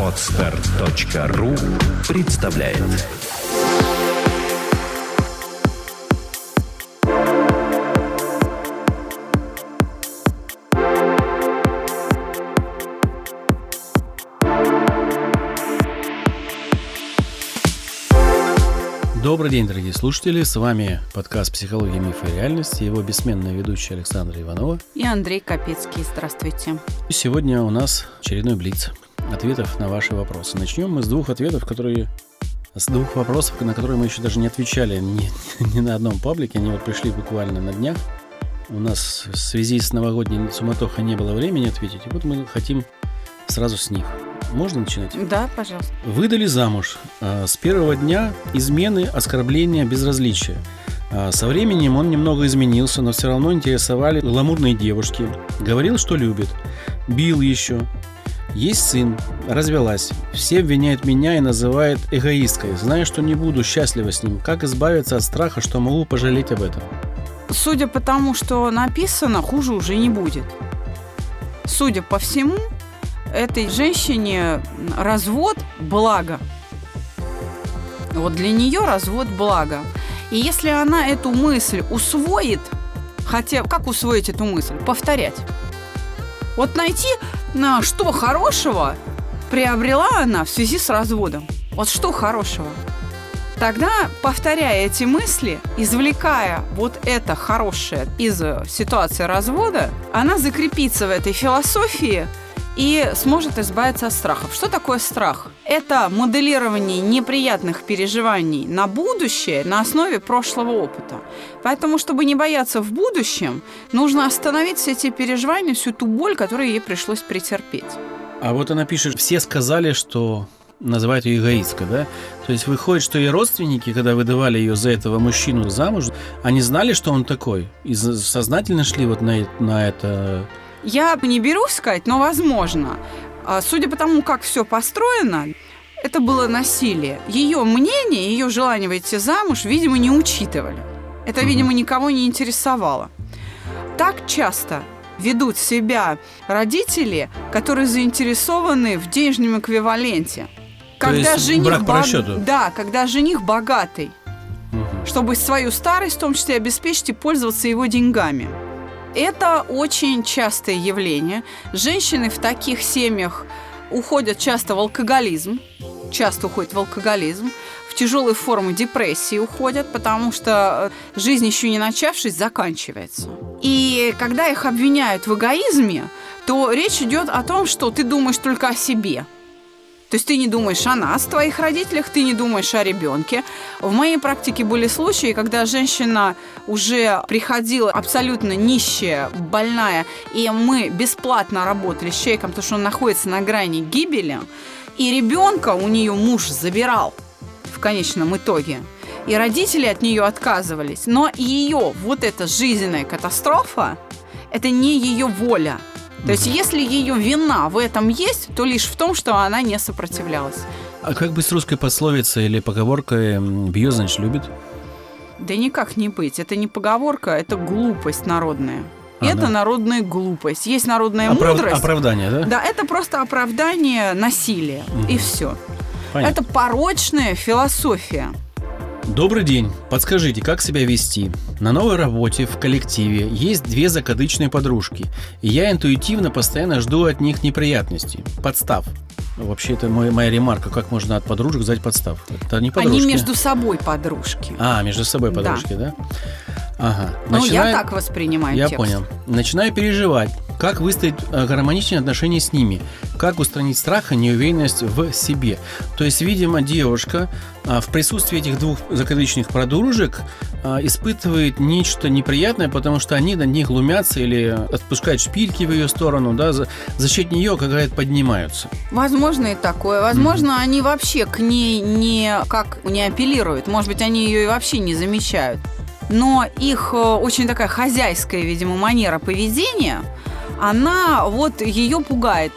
Отстарт.ру представляет. Добрый день, дорогие слушатели! С вами подкаст «Психология, мифы и реальность», его бессменная ведущая Александра Иванова и Андрей Копецкий. Здравствуйте! Сегодня у нас очередной блиц ответов на ваши вопросы. Начнем мы с двух вопросов, на которые мы еще даже не отвечали ни на одном паблике. Они вот пришли буквально на днях. У нас в связи с новогодней суматохой не было времени ответить, и вот мы хотим сразу с них. Можно начинать? Да, пожалуйста. Выдали замуж. С первого дня измены, оскорбления, безразличия. Со временем он немного изменился, но все равно интересовали гламурные девушки. Говорил, что любит. Бил еще. Есть сын. Развелась. Все обвиняют меня и называют эгоисткой. Знаю, что не буду счастлива с ним. Как избавиться от страха, что могу пожалеть об этом? Судя по тому, что написано, хуже уже не будет. Судя по всему, этой женщине развод – благо. Вот для нее развод – благо. И если она эту мысль усвоит, хотя как усвоить эту мысль? Повторять. Вот найти, что хорошего приобрела она в связи с разводом. Вот что хорошего. Тогда, повторяя эти мысли, извлекая вот это хорошее из ситуации развода, она закрепится в этой философии и сможет избавиться от страхов. Что такое страх? Это моделирование неприятных переживаний на будущее на основе прошлого опыта. Поэтому, чтобы не бояться в будущем, нужно остановить все эти переживания, всю ту боль, которую ей пришлось претерпеть. А вот она пишет, все сказали, что называют ее эгоисткой, да? То есть выходит, что ее родственники, когда выдавали ее за этого мужчину замуж, они знали, что он такой, и сознательно шли вот на это... Я не берусь сказать, но возможно. Судя по тому, как все построено, это было насилие. Ее мнение, ее желание выйти замуж, видимо, не учитывали. Это, видимо, никого не интересовало. Так часто ведут себя родители, которые заинтересованы в денежном эквиваленте. Когда жених когда жених богатый, чтобы свою старость в том числе обеспечить и пользоваться его деньгами. Это очень частое явление. Женщины в таких семьях уходят часто уходят в алкоголизм, в тяжелые формы депрессии уходят, потому что жизнь, еще не начавшись, заканчивается. И когда их обвиняют в эгоизме, то речь идет о том, что ты думаешь только о себе. То есть ты не думаешь о нас, твоих родителях, ты не думаешь о ребенке. В моей практике были случаи, когда женщина уже приходила абсолютно нищая, больная, и мы бесплатно работали с человеком, потому что он находится на грани гибели, и ребенка у нее муж забирал в конечном итоге. И родители от нее отказывались. Но ее вот эта жизненная катастрофа – это не ее воля. То есть, если ее вина в этом есть, то лишь в том, что она не сопротивлялась. А как быть с русской пословицей или поговоркой «бьет, значит, любит»? Да никак не быть. Это не поговорка, это глупость народная. Это народная глупость. Есть народная мудрость. Оправдание, да? Да, это просто оправдание насилия. И все. Понятно. Это порочная философия. Добрый день. Подскажите, как себя вести? На новой работе, в коллективе есть две закадычные подружки, и я интуитивно постоянно жду от них неприятностей. Подстав. Вообще, это моя ремарка, как можно от подружек взять подстав. Это не подружки. Они между собой подружки. А, между собой подружки, да? Ага. Я так воспринимаю текст. Я понял. Начинаю переживать, как выстроить гармоничные отношения с ними, как устранить страх и неуверенность в себе. То есть, видимо, девушка в присутствии этих двух закадычных подружек испытывает нечто неприятное, потому что они над ней глумятся или отпускают шпильки в ее сторону, да, за счет нее, какая-то, поднимаются. Возможно и такое. Возможно, они вообще к ней никак не апеллируют. Может быть, они ее и вообще не замечают. Но их очень такая хозяйская, видимо, манера поведения, она вот ее пугает.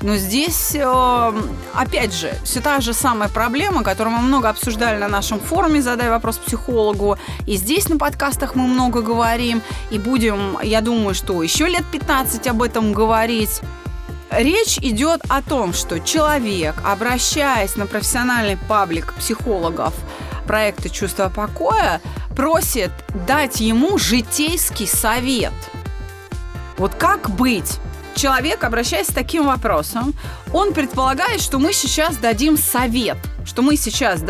Но здесь, опять же, все та же самая проблема, которую мы много обсуждали на нашем форуме «Задай вопрос психологу». И здесь на подкастах мы много говорим. И будем, я думаю, что еще лет 15 об этом говорить. Речь идет о том, что человек, обращаясь на профессиональный паблик психологов проекта «Чувство покоя», просит дать ему житейский совет. Вот как быть? Человек, обращаясь с таким вопросом, он предполагает, что мы сейчас дадим совет, что мы сейчас,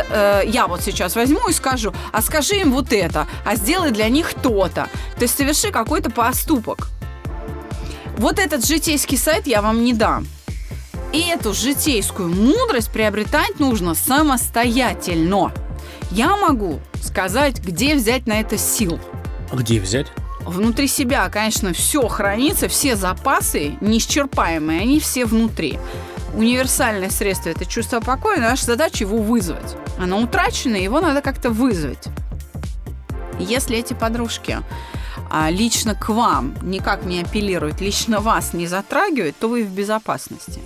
я вот сейчас возьму и скажу, а скажи им вот это, а сделай для них то-то, то есть соверши какой-то поступок. Вот этот житейский совет я вам не дам. И эту житейскую мудрость приобретать нужно самостоятельно. Я могу сказать, где взять на это сил. А где взять? Внутри себя, конечно, все хранится, все запасы неисчерпаемые, они все внутри. Универсальное средство – это чувство покоя, наша задача его вызвать. Оно утрачено, его надо как-то вызвать. Если эти подружки лично к вам никак не апеллируют, лично вас не затрагивают, то вы в безопасности.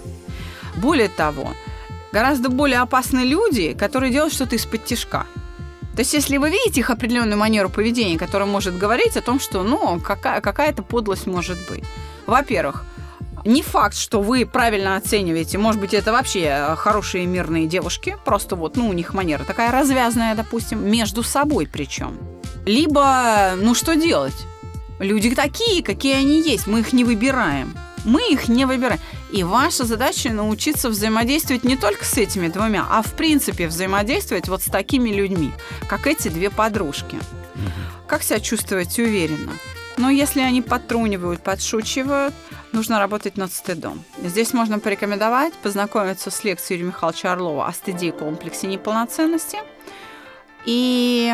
Более того, гораздо более опасны люди, которые делают что-то исподтишка. То есть, если вы видите их определенную манеру поведения, которая может говорить о том, что, ну, какая-то подлость может быть. Во-первых, не факт, что вы правильно оцениваете, может быть, это вообще хорошие мирные девушки, просто вот, ну, у них манера такая развязная, допустим, между собой причем. Либо, ну, что делать? Люди такие, какие они есть, мы их не выбираем. Мы их не выбираем. И ваша задача научиться взаимодействовать не только с этими двумя, а в принципе взаимодействовать вот с такими людьми, как эти две подружки. Угу. Как себя чувствовать уверенно? Но если они подтрунивают, подшучивают, нужно работать над стыдом. Здесь можно порекомендовать познакомиться с лекцией Юрия Михайловича Орлова о стыде и комплексе неполноценности и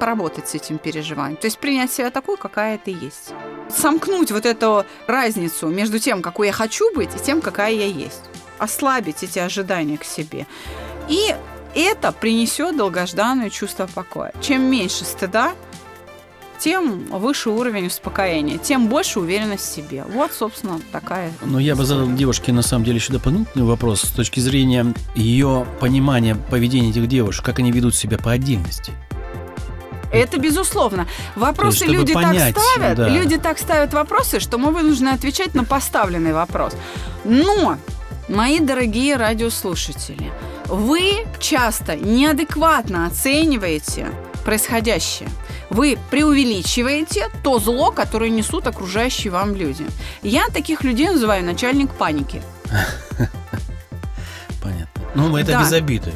поработать с этим переживанием. То есть принять себя такой, какая ты есть. Сомкнуть вот эту разницу между тем, какой я хочу быть, и тем, какая я есть. Ослабить эти ожидания к себе. И это принесет долгожданное чувство покоя. Чем меньше стыда, тем выше уровень успокоения, тем больше уверенность в себе. Вот, собственно, такая... Но я бы задал девушке, на самом деле, еще дополнительный вопрос с точки зрения ее понимания поведения этих девушек, как они ведут себя по отдельности. Это безусловно. Вопросы люди понять, так ставят, да. Люди так ставят вопросы, что мы вынуждены отвечать на поставленный вопрос. Но, мои дорогие радиослушатели, вы часто неадекватно оцениваете происходящее. Вы преувеличиваете то зло, которое несут окружающие вам люди. Я таких людей называю начальник паники. Понятно. Ну, мы это без обиды.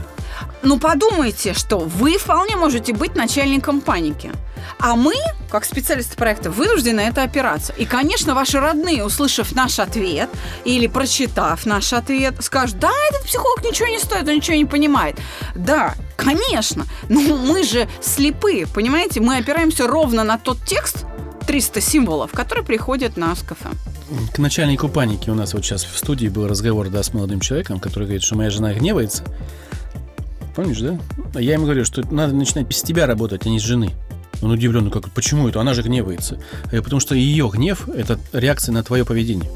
Ну, подумайте, что вы вполне можете быть начальником паники. А мы, как специалисты проекта, вынуждены на это опираться. И, конечно, ваши родные, услышав наш ответ или прочитав наш ответ, скажут, да, этот психолог ничего не стоит, он ничего не понимает. Да, конечно, но мы же слепы, понимаете? Мы опираемся ровно на тот текст, 300 символов, которые приходят на СКФ. К начальнику паники у нас вот сейчас в студии был разговор, да, с молодым человеком, который говорит, что моя жена гневается. Помнишь, да? А я ему говорю, что надо начинать с тебя работать, а не с жены. Он удивлен, как, почему это? Она же гневается. Потому что ее гнев – это реакция на твое поведение.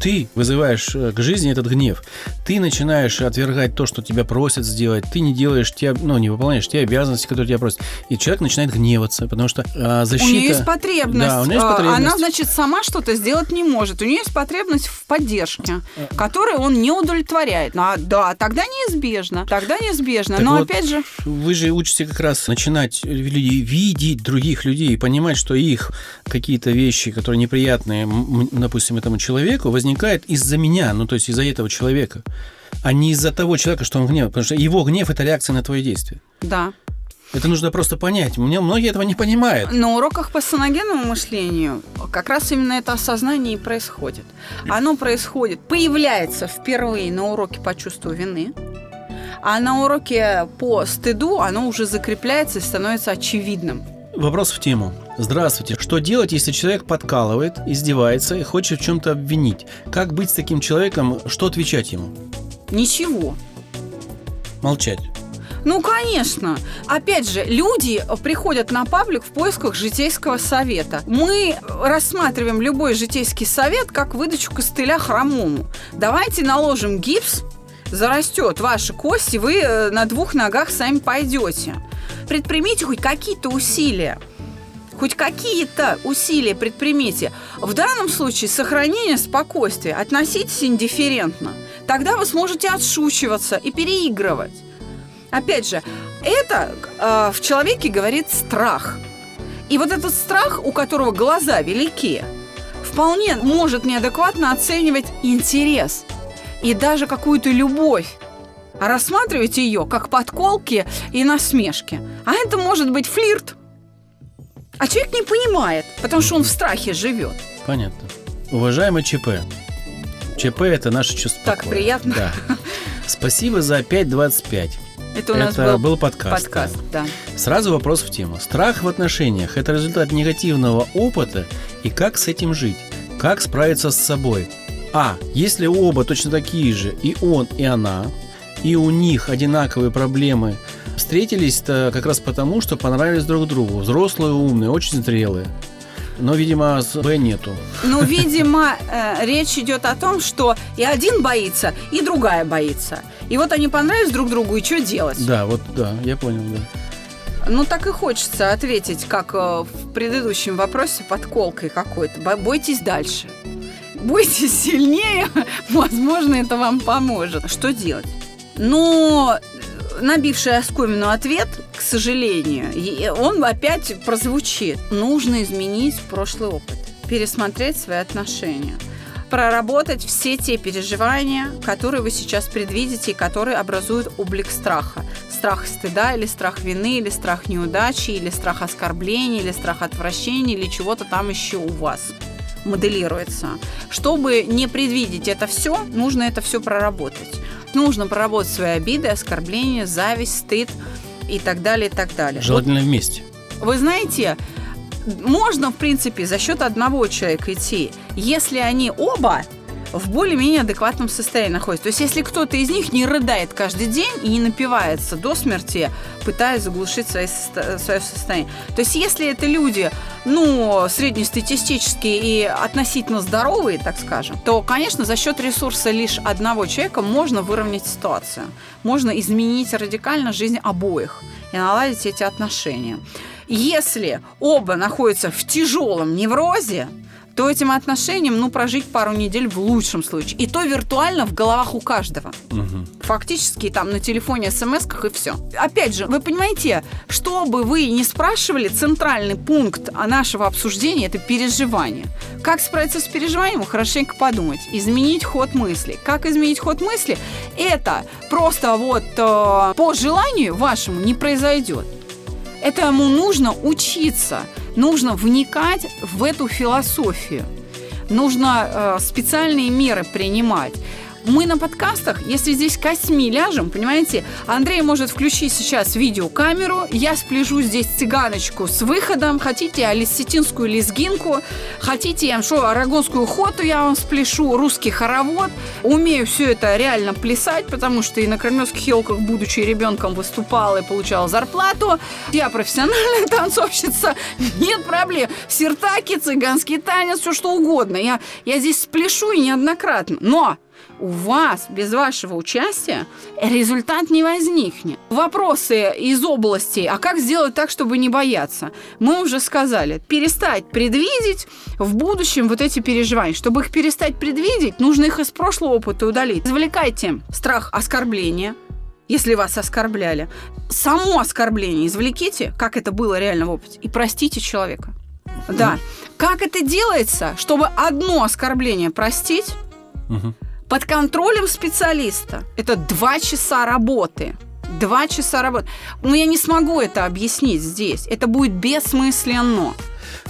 Ты вызываешь к жизни этот гнев. Ты начинаешь отвергать то, что тебя просят сделать. Ты не делаешь, не выполняешь те обязанности, которые тебя просят. И человек начинает гневаться, потому что защита... У нее есть потребность. Да, у нее есть потребность. Она, значит, сама что-то сделать не может. У нее есть потребность в поддержке, которую он не удовлетворяет. Да, тогда неизбежно. Так но вот, опять же... Вы же учите как раз начинать видеть других людей и понимать, что их какие-то вещи, которые неприятные, допустим, этому человеку, возникает из-за меня, ну, то есть из-за этого человека, а не из-за того человека, что он гневает, потому что его гнев – это реакция на твои действия. Да. Это нужно просто понять. Многие этого не понимают. На уроках по саногенному мышлению как раз именно это осознание и происходит. Оно происходит, появляется впервые на уроке по чувству вины, а на уроке по стыду оно уже закрепляется и становится очевидным. Вопрос в тему. Здравствуйте. Что делать, если человек подкалывает, издевается и хочет в чем-то обвинить? Как быть с таким человеком? Что отвечать ему? Ничего. Молчать. Ну, конечно. Опять же, люди приходят на паблик в поисках житейского совета. Мы рассматриваем любой житейский совет как выдачу костыля хромому. Давайте наложим гипс, зарастет ваша кость, и вы на двух ногах сами пойдете. Предпримите хоть какие-то усилия. хоть какие-то усилия предпримите. В данном случае сохранение спокойствия, относитесь индифферентно. Тогда вы сможете отшучиваться и переигрывать. Опять же, это в человеке говорит страх. И вот этот страх, у которого глаза велики, вполне может неадекватно оценивать интерес и даже какую-то любовь. А рассматривать ее как подколки и насмешки. А это может быть флирт. А человек не понимает, потому что он в страхе живет. Понятно. Уважаемый ЧП. ЧП – это наше чувство. Так покоя. Приятно. Да. Спасибо за 5.25. Это у нас был подкаст, да. Сразу вопрос в тему. Страх в отношениях – это результат негативного опыта, и как с этим жить? Как справиться с собой? А. Если оба точно такие же, и он, и она, и у них одинаковые проблемы, встретились-то как раз потому, что понравились друг другу. Взрослые, умные, очень зрелые. Но, видимо, с Б нету. Ну, видимо, речь идет о том, что и один боится, и другая боится. И вот они понравились друг другу, и что делать? Да, вот, да, я понял, да. Ну, так и хочется ответить, как в предыдущем вопросе, подколкой какой-то. Бойтесь дальше. Бойтесь сильнее, возможно, это вам поможет. Что делать? Но набивший оскомину ответ, к сожалению, он опять прозвучит. Нужно изменить прошлый опыт, пересмотреть свои отношения, проработать все те переживания, которые вы сейчас предвидите и которые образуют облик страха. Страх стыда или страх вины, или страх неудачи, или страх оскорбления, или страх отвращения, или чего-то там еще у вас моделируется. Чтобы не предвидеть это все, нужно это все проработать. Нужно проработать свои обиды, оскорбления, зависть, стыд и так далее, и так далее. Желательно вместе. Вы знаете, можно, в принципе, за счет одного человека идти, если они оба в более-менее адекватном состоянии находятся. То есть, если кто-то из них не рыдает каждый день и не напивается до смерти, пытаясь заглушить свое состояние. То есть, если это люди, ну, среднестатистические и относительно здоровые, так скажем, то, конечно, за счет ресурса лишь одного человека можно выровнять ситуацию. Можно изменить радикально жизнь обоих и наладить эти отношения. Если оба находятся в тяжелом неврозе, то этим отношениям, ну, прожить пару недель в лучшем случае. И то виртуально в головах у каждого. Угу. Фактически там на телефоне, смс-ках и все. Опять же, вы понимаете, что бы вы ни спрашивали, центральный пункт нашего обсуждения – это переживание. Как справиться с переживанием? Хорошенько подумать. Изменить ход мысли. Как изменить ход мысли? Это просто вот по желанию вашему не произойдет. Этому нужно учиться. Нужно вникать в эту философию. Нужно специальные меры принимать. Мы на подкастах, если здесь косьми ляжем, понимаете, Андрей может включить сейчас видеокамеру, я спляжу здесь цыганочку с выходом, хотите алисетинскую лезгинку, хотите, я вам шо, арагонскую хоту я вам спляшу, русский хоровод. Умею все это реально плясать, потому что и на кремлевских елках, будучи ребенком, выступала и получала зарплату. Я профессиональная танцовщица, нет проблем. Сиртаки, цыганский танец, все что угодно. Я здесь спляшу и неоднократно, но у вас, без вашего участия, результат не возникнет. Вопросы из области, а как сделать так, чтобы не бояться? Мы уже сказали, перестать предвидеть в будущем вот эти переживания. Чтобы их перестать предвидеть, нужно их из прошлого опыта удалить. Извлекайте страх оскорбления, если вас оскорбляли. Само оскорбление извлеките, как это было реально в опыте, и простите человека. Да. Как это делается, чтобы одно оскорбление простить, под контролем специалиста. Это 2 часа работы. 2 часа работы. Но я не смогу это объяснить здесь. Это будет бессмысленно.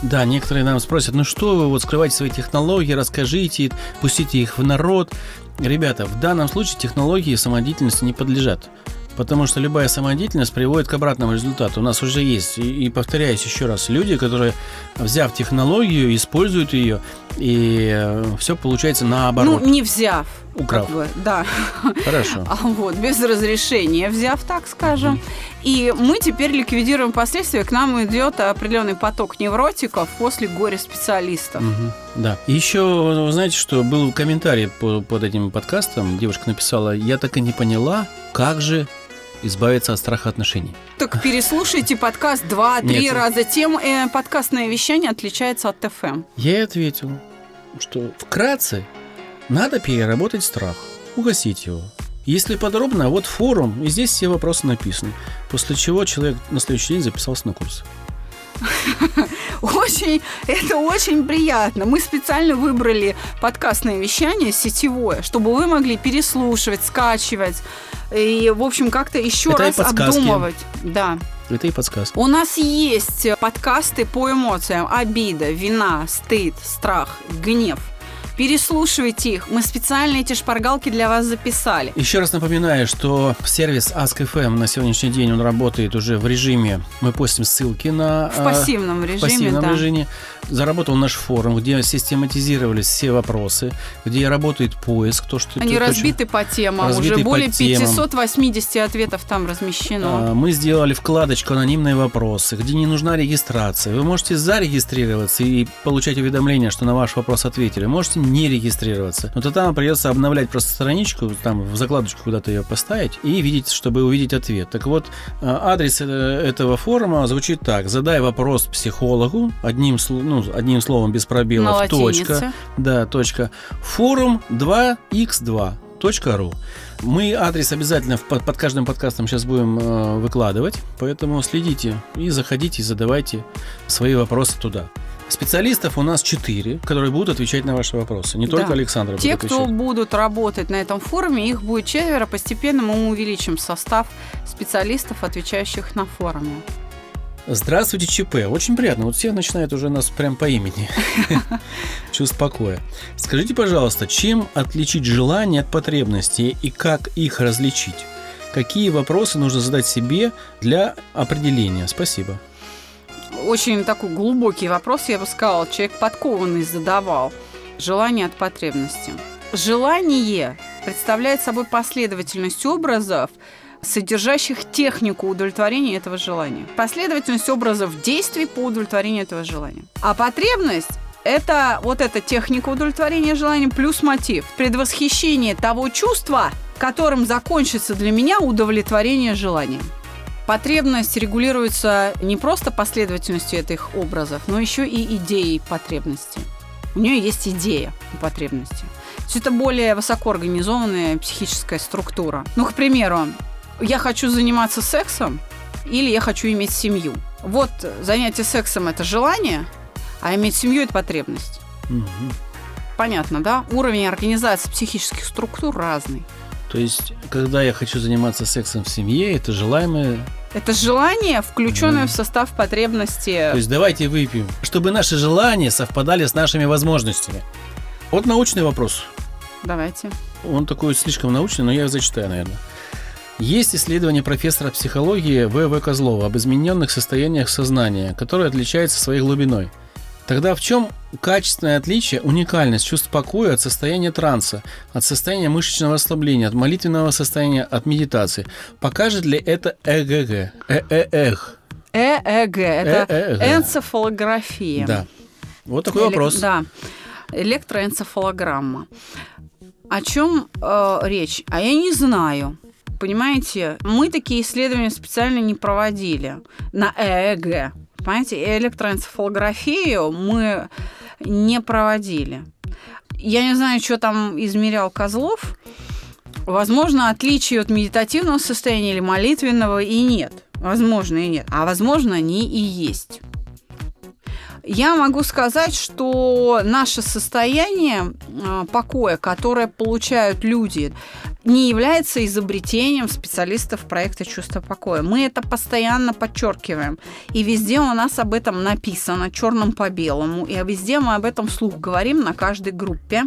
Да, некоторые нам спросят, ну что вы вот скрываете свои технологии, расскажите, пустите их в народ. Ребята, в данном случае технологии самодеятельности не подлежат. Потому что любая самодеятельность приводит к обратному результату. У нас уже есть, и повторяюсь еще раз, люди, которые, взяв технологию, используют ее, и все получается наоборот. Ну, не взяв. Украв. Как бы, да. Хорошо. Вот, без разрешения взяв, так скажем. И мы теперь ликвидируем последствия. К нам идет определенный поток невротиков после горе-специалистов. Да. И еще, вы знаете, что был комментарий под этим подкастом. Девушка написала, я так и не поняла, как же избавиться от страха отношений. Так переслушайте подкаст 2-3 раза. Тем подкастное вещание отличается от ТФМ. Я ей ответил, что вкратце надо переработать страх, угасить его. Если подробно, вот форум, и здесь все вопросы написаны. После чего человек на следующий день записался на курс. Это очень приятно. Мы специально выбрали подкастное вещание сетевое, чтобы вы могли переслушивать, скачивать и, в общем, как-то еще раз обдумывать. Да. Это и подсказки. У нас есть подкасты по эмоциям: обида, вина, стыд, страх, гнев. Переслушивайте их. Мы специально эти шпаргалки для вас записали. Еще раз напоминаю, что сервис Ask.fm на сегодняшний день он работает уже в режиме. Мы постим ссылки на... В пассивном режиме. Заработал наш форум, где систематизировались все вопросы, где работает поиск. Они разбиты по темам. 580 ответов там размещено. Мы сделали вкладочку «Анонимные вопросы», где не нужна регистрация. Вы можете зарегистрироваться и получать уведомление, что на ваш вопрос ответили. Можете не регистрироваться. Но тогда вам придется обновлять просто страничку, там в закладочку куда-то ее поставить и видеть, чтобы увидеть ответ. Так вот, адрес этого форума звучит так: задай вопрос психологу, одним словом, без пробелов, .forum2x2.ru. Мы адрес обязательно под каждым подкастом сейчас будем выкладывать, поэтому следите и заходите, и задавайте свои вопросы туда. Специалистов у нас 4, которые будут отвечать на ваши вопросы. Не только Александра будет отвечать. Те, кто будут работать на этом форуме, их будет 4. Постепенно мы увеличим состав специалистов, отвечающих на форуме. Здравствуйте, ЧП. Очень приятно. Вот все начинают уже нас прям по имени. Чувств покоя. Скажите, пожалуйста, чем отличить желания от потребностей и как их различить? Какие вопросы нужно задать себе для определения? Спасибо. Очень такой глубокий вопрос, я бы сказала. Человек подкованный задавал. Желание от потребности. Желание представляет собой последовательность образов, содержащих технику удовлетворения этого желания. Последовательность образов действий по удовлетворению этого желания. А потребность – это вот эта техника удовлетворения желания плюс мотив. Предвосхищение того чувства, которым закончится для меня удовлетворение желания. Потребность регулируется не просто последовательностью этих образов, но еще и идеей потребности. У нее есть идея потребности. То есть это более высокоорганизованная психическая структура. Ну, к примеру, я хочу заниматься сексом или я хочу иметь семью. Вот занятие сексом – это желание, а иметь семью – это потребность. Угу. Понятно, да? Уровень организации психических структур разный. То есть, когда я хочу заниматься сексом в семье, это желаемое... Это желание, включенное в состав потребности. То есть, давайте выпьем, чтобы наши желания совпадали с нашими возможностями. Вот научный вопрос. Давайте. Он такой слишком научный, но я зачитаю, наверное. Есть исследование профессора психологии В.В. Козлова об измененных состояниях сознания, которое отличается своей глубиной. Тогда в чем качественное отличие, уникальность чувств покоя от состояния транса, от состояния мышечного расслабления, от молитвенного состояния, от медитации? Покажет ли это ЭЭГ? ЭЭГ – это энцефалография. Да. Вот такой вопрос. Да, электроэнцефалограмма. О чем речь? А я не знаю. Понимаете, мы такие исследования специально не проводили на ЭЭГ. Понимаете, электроэнцефалографию мы не проводили. Я не знаю, что там измерял Козлов. Возможно, отличия от медитативного состояния или молитвенного и нет. Возможно, и нет. А возможно, они и есть. Я могу сказать, что наше состояние покоя, которое получают люди, не является изобретением специалистов проекта «Чувство покоя». Мы это постоянно подчеркиваем. И везде у нас об этом написано, черным по белому. И везде мы об этом вслух говорим на каждой группе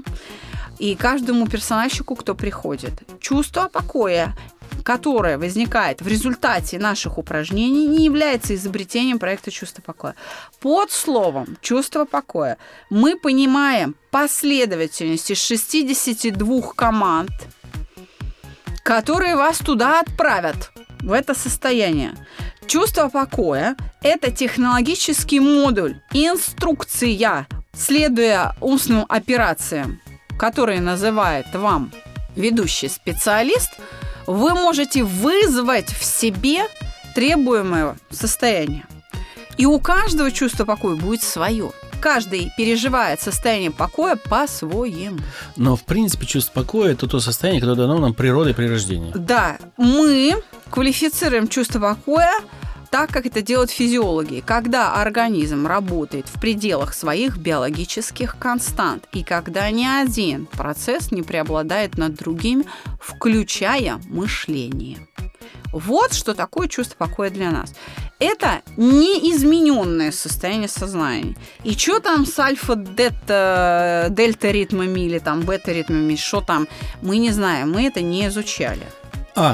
и каждому персональщику, кто приходит. Чувство покоя, которое возникает в результате наших упражнений, не является изобретением проекта «Чувство покоя». Под словом «Чувство покоя» мы понимаем последовательность из 62 команд, которые вас туда отправят, в это состояние. Чувство покоя – это технологический модуль, инструкция, следуя устным операциям, которые называет вам ведущий специалист. вы можете вызвать в себе требуемое состояние. И у каждого чувство покоя будет свое. Каждый переживает состояние покоя по-своему. Но, в принципе, чувство покоя – это то состояние, которое дано нам природой при рождении. Да, мы квалифицируем чувство покоя так, как это делают физиологи. Когда организм работает в пределах своих биологических констант, и когда ни один процесс не преобладает над другими, включая мышление. Вот что такое чувство покоя для нас. Это неизмененное состояние сознания. И что там с альфа-дельта-ритмами или там бета-ритмами, что там, мы не знаем, мы это не изучали.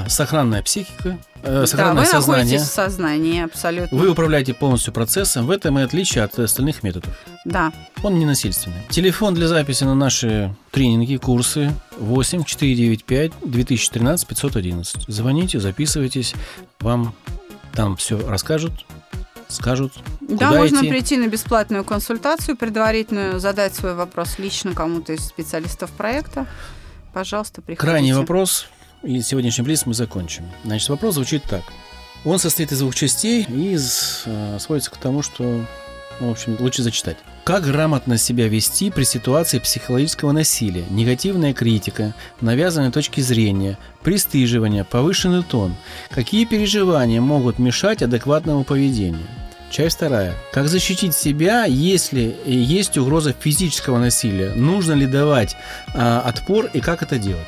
Сохранная психика, сохранное сознание. Да, вы находитесь в сознании, абсолютно. Вы управляете полностью процессом. В этом и отличие от остальных методов. Да. Он ненасильственный. Телефон для записи на наши тренинги, курсы 8-495-2013-511. Звоните, записывайтесь. Вам там все расскажут, скажут. Да, можно идти. Прийти на бесплатную консультацию предварительную, задать свой вопрос лично кому-то из специалистов проекта. Пожалуйста, приходите. Крайний вопрос. И сегодняшний блиц мы закончим. Значит, вопрос звучит так. Он состоит из двух частей и сводится к тому, что, в общем, лучше зачитать. Как грамотно себя вести при ситуации психологического насилия? Негативная критика, навязанные точки зрения, пристыживание, повышенный тон. Какие переживания могут мешать адекватному поведению? Часть вторая. Как защитить себя, если есть угроза физического насилия? Нужно ли давать отпор и как это делать?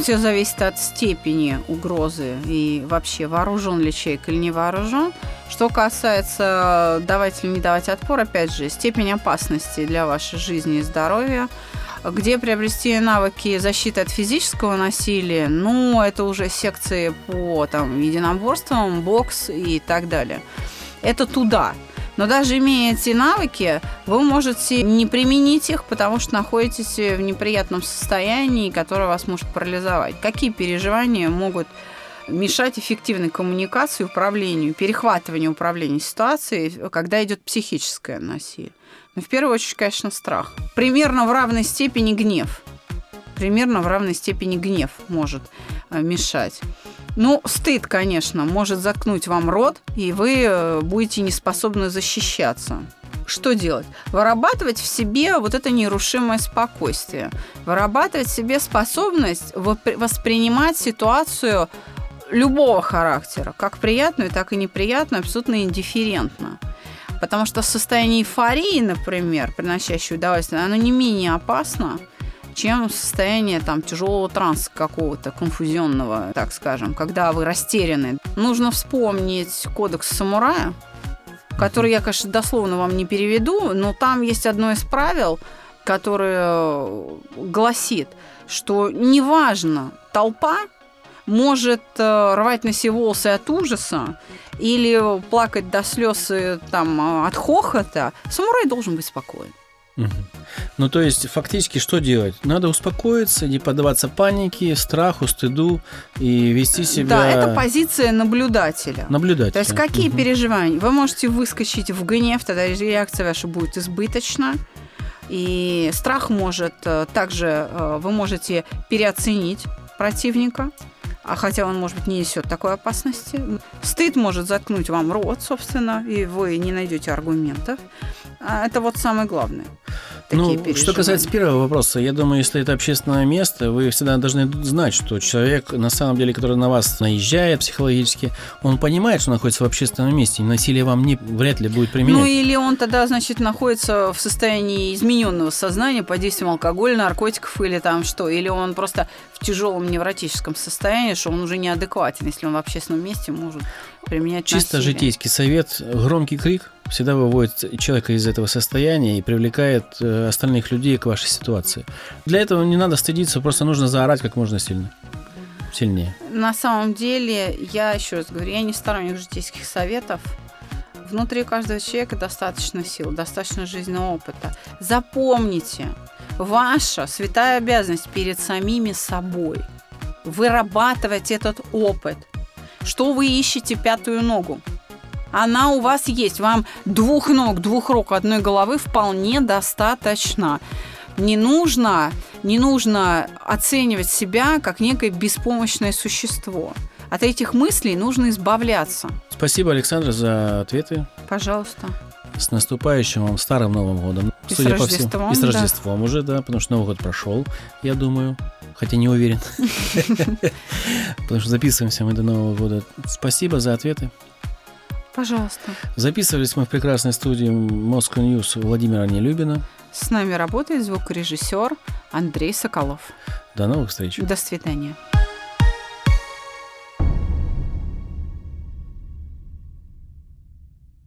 Все зависит от степени угрозы и вообще, вооружен ли человек или не вооружен. Что касается давать или не давать отпор, опять же, степень опасности для вашей жизни и здоровья. Где приобрести навыки защиты от физического насилия? Это уже секции по единоборствам, бокс и так далее. Это туда. Но даже имея эти навыки, вы можете не применить их, потому что находитесь в неприятном состоянии, которое вас может парализовать. Какие переживания могут мешать эффективной коммуникации, управлению, перехватыванию управления ситуацией, когда идет психическое насилие? В первую очередь, конечно, страх. Примерно в равной степени гнев. Может мешать. Стыд, конечно, может заткнуть вам рот, и вы будете не способны защищаться. Что делать? Вырабатывать в себе вот это нерушимое спокойствие. Вырабатывать в себе способность воспринимать ситуацию любого характера, как приятную, так и неприятную, абсолютно индифферентно. Потому что состояние эйфории, например, приносящее удовольствие, оно не менее опасно, чем состояние тяжелого транса какого-то, конфузионного, так скажем, когда вы растеряны. Нужно вспомнить кодекс самурая, который я, конечно, дословно вам не переведу, но там есть одно из правил, которое гласит, что неважно, толпа может рвать на себе волосы от ужаса или плакать до слез от хохота, самурай должен быть спокоен. То есть, фактически, что делать? Надо успокоиться, не поддаваться панике, страху, стыду и вести себя... Да, это позиция наблюдателя. То есть, какие переживания? Вы можете выскочить в гнев, тогда реакция ваша будет избыточна. И страх может... Также вы можете переоценить противника, хотя он, может быть, не несет такой опасности. Стыд может заткнуть вам рот, собственно, и вы не найдете аргументов. Это самое главное. Что касается первого вопроса, я думаю, если это общественное место, вы всегда должны знать, что человек, на самом деле, который на вас наезжает психологически, он понимает, что находится в общественном месте, и насилие вам вряд ли будет применять. Или он тогда, находится в состоянии измененного сознания под действием алкоголя, наркотиков или или он просто в тяжелом невротическом состоянии, что он уже неадекватен, если он в общественном месте может применять чисто насилие. Житейский совет, громкий крик всегда выводит человека из этого состояния и привлекает остальных людей к вашей ситуации. Для этого не надо стыдиться, просто нужно заорать как можно сильнее. На самом деле, я еще раз говорю, я не сторонник житейских советов. Внутри каждого человека достаточно сил, достаточно жизненного опыта. Запомните, ваша святая обязанность перед самими собой вырабатывать этот опыт. Что вы ищете пятую ногу? Она у вас есть. Вам 2 ног, 2 рук, 1 головы вполне достаточно. Не нужно не нужно оценивать себя как некое беспомощное существо. От этих мыслей нужно избавляться. Спасибо, Александра, за ответы. Пожалуйста. С наступающим вам Старым Новым Годом. И судя по всему, и с Рождеством, да. Уже, да, потому что Новый год прошел, я думаю. Хотя не уверен. Потому что записываемся мы до Нового года. Спасибо за ответы. Пожалуйста. Записывались мы в прекрасной студии Moscow News Владимира Нелюбина. С нами работает звукорежиссер Андрей Соколов. До новых встреч. До свидания.